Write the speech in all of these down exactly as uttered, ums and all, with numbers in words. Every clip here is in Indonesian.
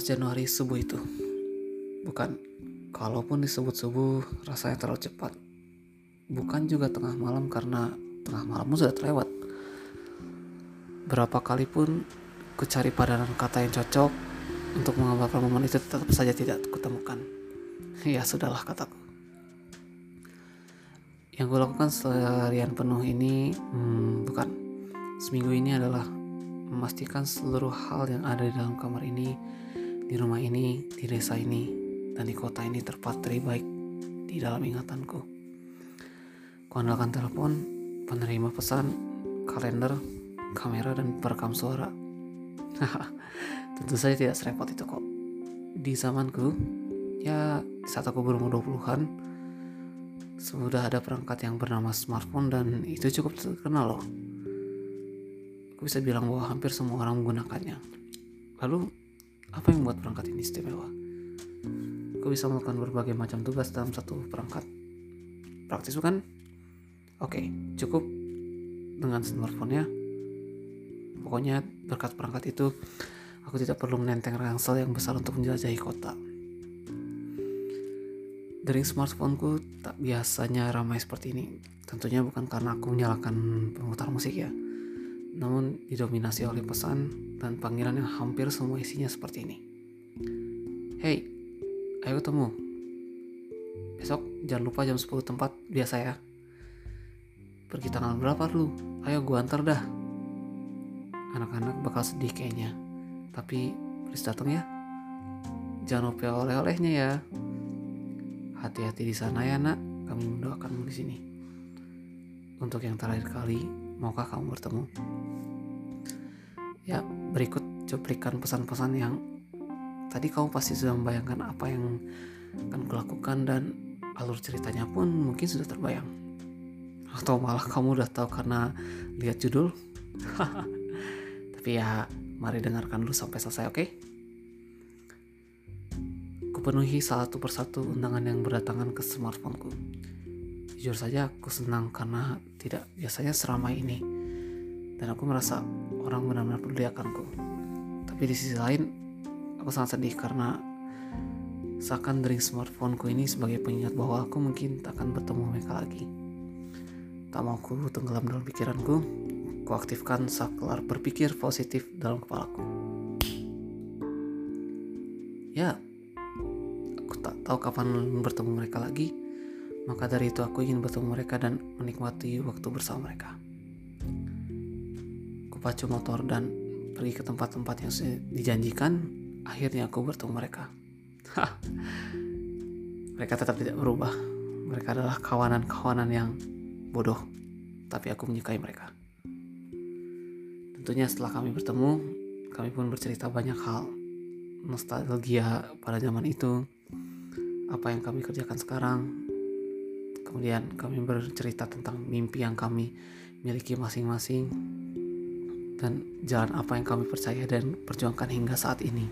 Januari subuh itu. Bukan, kalaupun disebut subuh rasanya terlalu cepat. Bukan juga tengah malam, karena tengah malam sudah terlewat. Berapa kali pun ku cari padanan kata yang cocok untuk menggambarkan momen itu, tetap saja tidak kutemukan. Ya sudahlah, kataku. Yang ku lakukan seharian penuh ini, hmm, bukan, seminggu ini adalah memastikan seluruh hal yang ada di dalam kamar ini, di rumah ini, di desa ini, dan di kota ini terpatri baik di dalam ingatanku. Kuandalkan telepon, penerima pesan, kalender, kamera, dan perekam suara. Tentu saja tidak serepot itu kok. Di zamanku, ya saat aku berumur dua puluhan, sudah ada perangkat yang bernama smartphone, dan itu cukup terkenal loh. Aku bisa bilang bahwa hampir semua orang menggunakannya. Lalu, apa yang membuat perangkat ini istimewa? Aku bisa melakukan berbagai macam tugas dalam satu perangkat. Praktis bukan? Oke, cukup dengan smartphone-nya. Pokoknya berkat perangkat itu, aku tidak perlu menenteng ransel yang besar untuk menjelajahi kota. Dering smartphone-ku tak biasanya ramai seperti ini. Tentunya bukan karena aku menyalakan pemutar musik ya, namun didominasi oleh pesan dan panggilan yang hampir semua isinya seperti ini. Hey, ayo ketemu. Besok jangan lupa jam sepuluh tempat biasa ya. Pergi tanggal berapa lu? Ayo gua antar dah. Anak-anak bakal sedih kayaknya. Tapi please datang ya. Jangan lupa oleh-olehnya ya. Hati-hati di sana ya nak. Kami mendoakanmu di sini. Untuk yang terakhir kali, maukah kamu bertemu? Ya, berikut cuplikan pesan-pesan yang tadi kamu pasti sudah membayangkan apa yang akan kulakukan, dan alur ceritanya pun mungkin sudah terbayang. Atau malah kamu udah tahu karena lihat judul. Tapi ya, mari dengarkan dulu sampai selesai, oke? Okay? Kupenuhi satu persatu undangan yang berdatangan ke smartphone-ku. Jujur saja aku senang karena tidak biasanya seramai ini, dan aku merasa orang benar-benar peduli akanku. Tapi di sisi lain, aku sangat sedih karena seakan dering smartphoneku ini sebagai pengingat bahwa aku mungkin tak akan bertemu mereka lagi. Tak mau ku tenggelam dalam pikiranku, ku aktifkan saklar berpikir positif dalam kepalaku. Ya, aku tak tahu kapan bertemu mereka lagi. Maka dari itu aku ingin bertemu mereka dan menikmati waktu bersama mereka. Kupacu motor dan pergi ke tempat-tempat yang dijanjikan. Akhirnya aku bertemu mereka. Mereka tetap tidak berubah. Mereka adalah kawanan-kawanan yang bodoh, tapi aku menyukai mereka. Tentunya setelah kami bertemu, kami pun bercerita banyak hal. Nostalgia pada zaman itu, apa yang kami kerjakan sekarang. Kemudian kami bercerita tentang mimpi yang kami miliki masing-masing, dan jalan apa yang kami percaya dan perjuangkan hingga saat ini.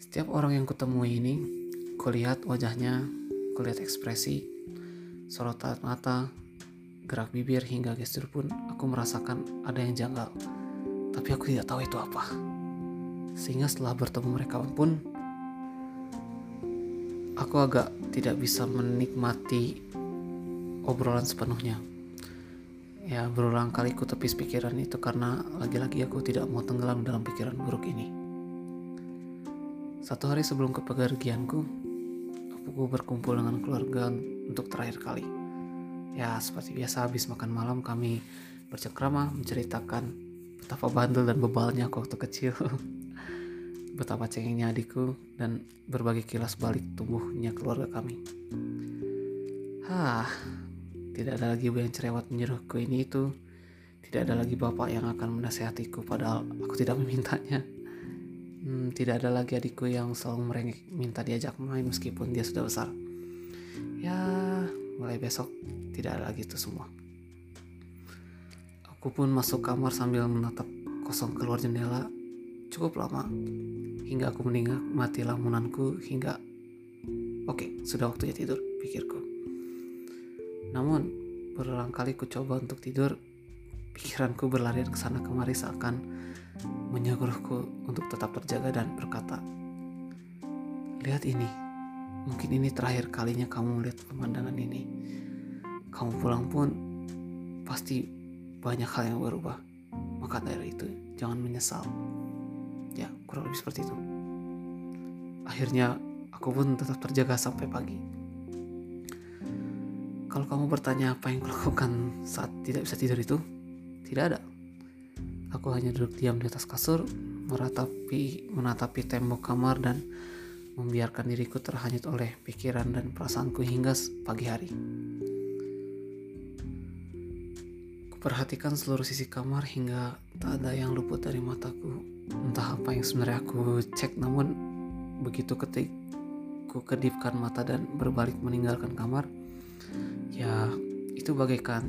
Setiap orang yang kutemui ini, kulihat wajahnya, kulihat ekspresi, sorot mata, gerak bibir, hingga gestur pun aku merasakan ada yang janggal. Tapi aku tidak tahu itu apa. Sehingga setelah bertemu mereka pun, aku agak tidak bisa menikmati obrolan sepenuhnya. Ya, berulang kali ku tepis pikiran itu karena lagi-lagi aku tidak mau tenggelam dalam pikiran buruk ini. Satu hari sebelum kepergianku, aku berkumpul dengan keluarga untuk terakhir kali. Ya, seperti biasa habis makan malam kami bercengkrama menceritakan betapa bandel dan bebalnya aku waktu kecil. Betapa cengengnya adikku, dan berbagai kilas balik tumbuhnya keluarga kami. Hah, tidak ada lagi ibu yang cerewet menyuruhku ini itu. Tidak ada lagi bapak yang akan menasehatiku padahal aku tidak memintanya. Hmm, tidak ada lagi adikku yang selalu merengek minta diajak main meskipun dia sudah besar. Ya, mulai besok tidak ada lagi itu semua. Aku pun masuk kamar sambil menatap kosong keluar jendela cukup lama, hingga aku menikmati lamunanku hingga oke, sudah waktunya tidur, pikirku. Namun berulang kali ku coba untuk tidur, Pikiranku berlarian ke sana kemari seakan menyuruhku untuk tetap terjaga dan berkata, "Lihat ini, mungkin ini terakhir kalinya kamu melihat pemandangan ini. Kamu pulang pun pasti banyak hal yang berubah. Maka dari itu, jangan menyesal." Ya, kurang lebih seperti itu. Akhirnya, aku pun tetap terjaga sampai pagi. Kalau kamu bertanya apa yang kulakukan saat tidak bisa tidur itu, tidak ada. Aku hanya duduk diam di atas kasur, meratapi, menatapi tembok kamar dan membiarkan diriku terhanyut oleh pikiran dan perasaanku hingga pagi hari. Kuperhatikan seluruh sisi kamar hingga tak ada yang luput dari mataku. Entah apa yang sebenarnya aku cek, namun begitu ketik ku kedipkan mata dan berbalik meninggalkan kamar, ya itu bagaikan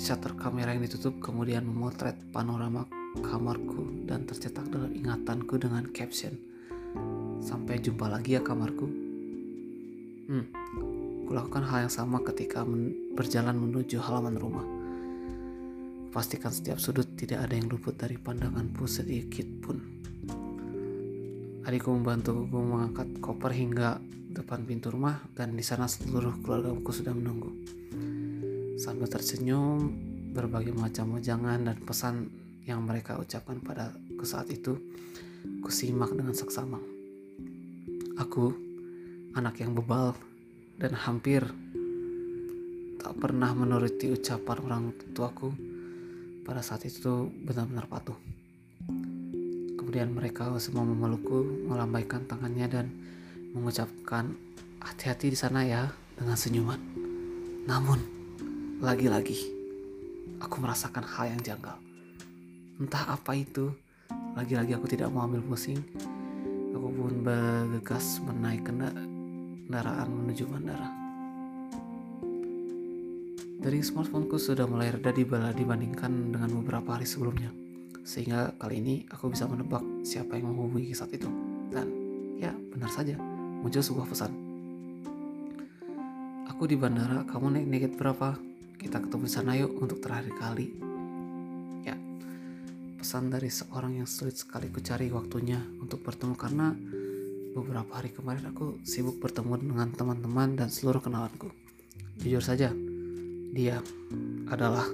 shutter kamera yang ditutup kemudian memotret panorama kamarku dan tercetak dalam ingatanku dengan caption, "Sampai jumpa lagi ya kamarku." Hmm, kulakukan hal yang sama ketika men- berjalan menuju halaman rumah. Pastikan setiap sudut tidak ada yang luput dari pandanganku sedikit pun. Adikku membantuku mengangkat koper hingga depan pintu rumah dan di sana seluruh keluargaku sudah menunggu. Sambil tersenyum, berbagai macam ujangan dan pesan yang mereka ucapkan padaku saat itu, kusimak dengan seksama. Aku, anak yang bebal dan hampir tak pernah menuruti ucapan orang tuaku, pada saat itu benar-benar patuh. Kemudian mereka semua memelukku, melambaikan tangannya dan mengucapkan hati-hati di sana ya dengan senyuman. Namun, lagi-lagi aku merasakan hal yang janggal. Entah apa itu, lagi-lagi aku tidak mau ambil pusing. Aku pun bergegas menaik kendaraan menuju bandara. Dari smartphoneku sudah mulai reda dibandingkan dengan beberapa hari sebelumnya. Sehingga kali ini aku bisa menebak siapa yang menghubungi saat itu. Dan ya benar saja, muncul sebuah pesan. "Aku di bandara, kamu naik tiket berapa? Kita ketemu sana yuk untuk terakhir kali." Ya, pesan dari seorang yang sulit sekali ku cari waktunya untuk bertemu karena beberapa hari kemarin aku sibuk bertemu dengan teman-teman dan seluruh kenalanku. Jujur saja, dia adalah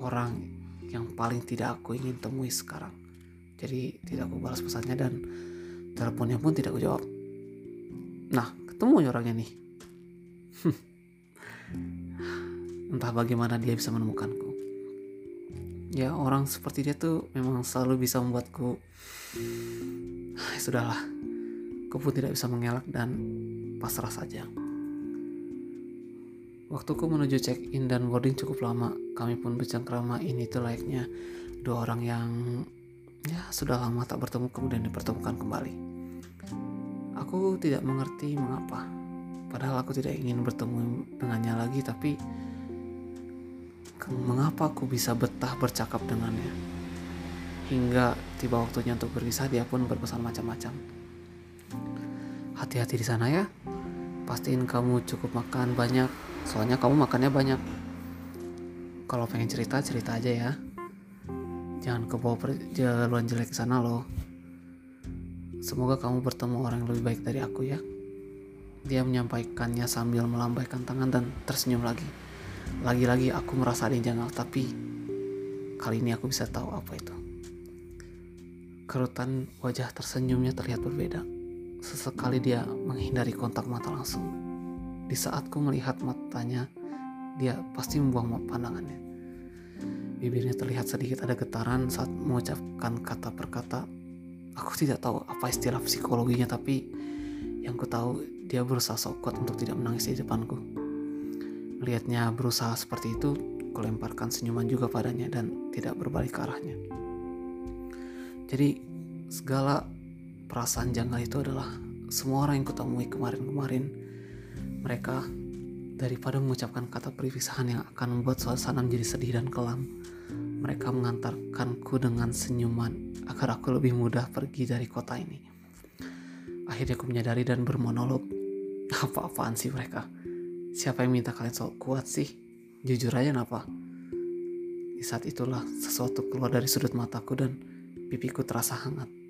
orang yang paling tidak aku ingin temui sekarang. Jadi tidak aku balas pesannya dan teleponnya pun tidak aku jawab. Nah, ketemu orangnya nih. Entah bagaimana dia bisa menemukanku. Ya, orang seperti dia tuh memang selalu bisa membuatku sudahlah. Aku pun tidak bisa mengelak dan pasrah saja. Waktuku menuju check-in dan boarding cukup lama. Kami pun bercengkrama, ini tuh layaknya dua orang yang ya sudah lama tak bertemu kemudian dipertemukan kembali. Aku tidak mengerti mengapa. Padahal aku tidak ingin bertemu dengannya lagi, tapi mengapa aku bisa betah bercakap dengannya? Hingga tiba waktunya untuk berpisah, dia pun berpesan macam-macam. "Hati-hati di sana ya. Pastiin kamu cukup makan banyak. Soalnya kamu makannya banyak. Kalau pengen cerita, cerita aja ya. Jangan kebawa perjaluan jelek ke sana loh. Semoga kamu bertemu orang yang lebih baik dari aku ya." Dia menyampaikannya sambil melambaikan tangan dan tersenyum lagi. Lagi-lagi aku merasa ada yang janggal, tapi kali ini aku bisa tahu apa itu. Kerutan wajah tersenyumnya terlihat berbeda. Sesekali dia menghindari kontak mata langsung. Di saat ku melihat matanya, dia pasti membuang pandangannya. Bibirnya terlihat sedikit ada getaran saat mengucapkan kata per kata. Aku tidak tahu apa istilah psikologinya, tapi yang ku tahu dia berusaha kuat untuk tidak menangis di depanku. Melihatnya berusaha seperti itu, ku lemparkan senyuman juga padanya dan tidak berbalik ke arahnya. Jadi segala perasaan janggal itu adalah semua orang yang kutemui kemarin-kemarin. Mereka, daripada mengucapkan kata perpisahan yang akan membuat suasana menjadi sedih dan kelam, mereka mengantarkanku dengan senyuman agar aku lebih mudah pergi dari kota ini. Akhirnya aku menyadari dan bermonolog, "Apa-apaan sih mereka? Siapa yang minta kalian so kuat sih? Jujur aja kenapa?" Di Di saat itulah sesuatu keluar dari sudut mataku dan pipiku terasa hangat.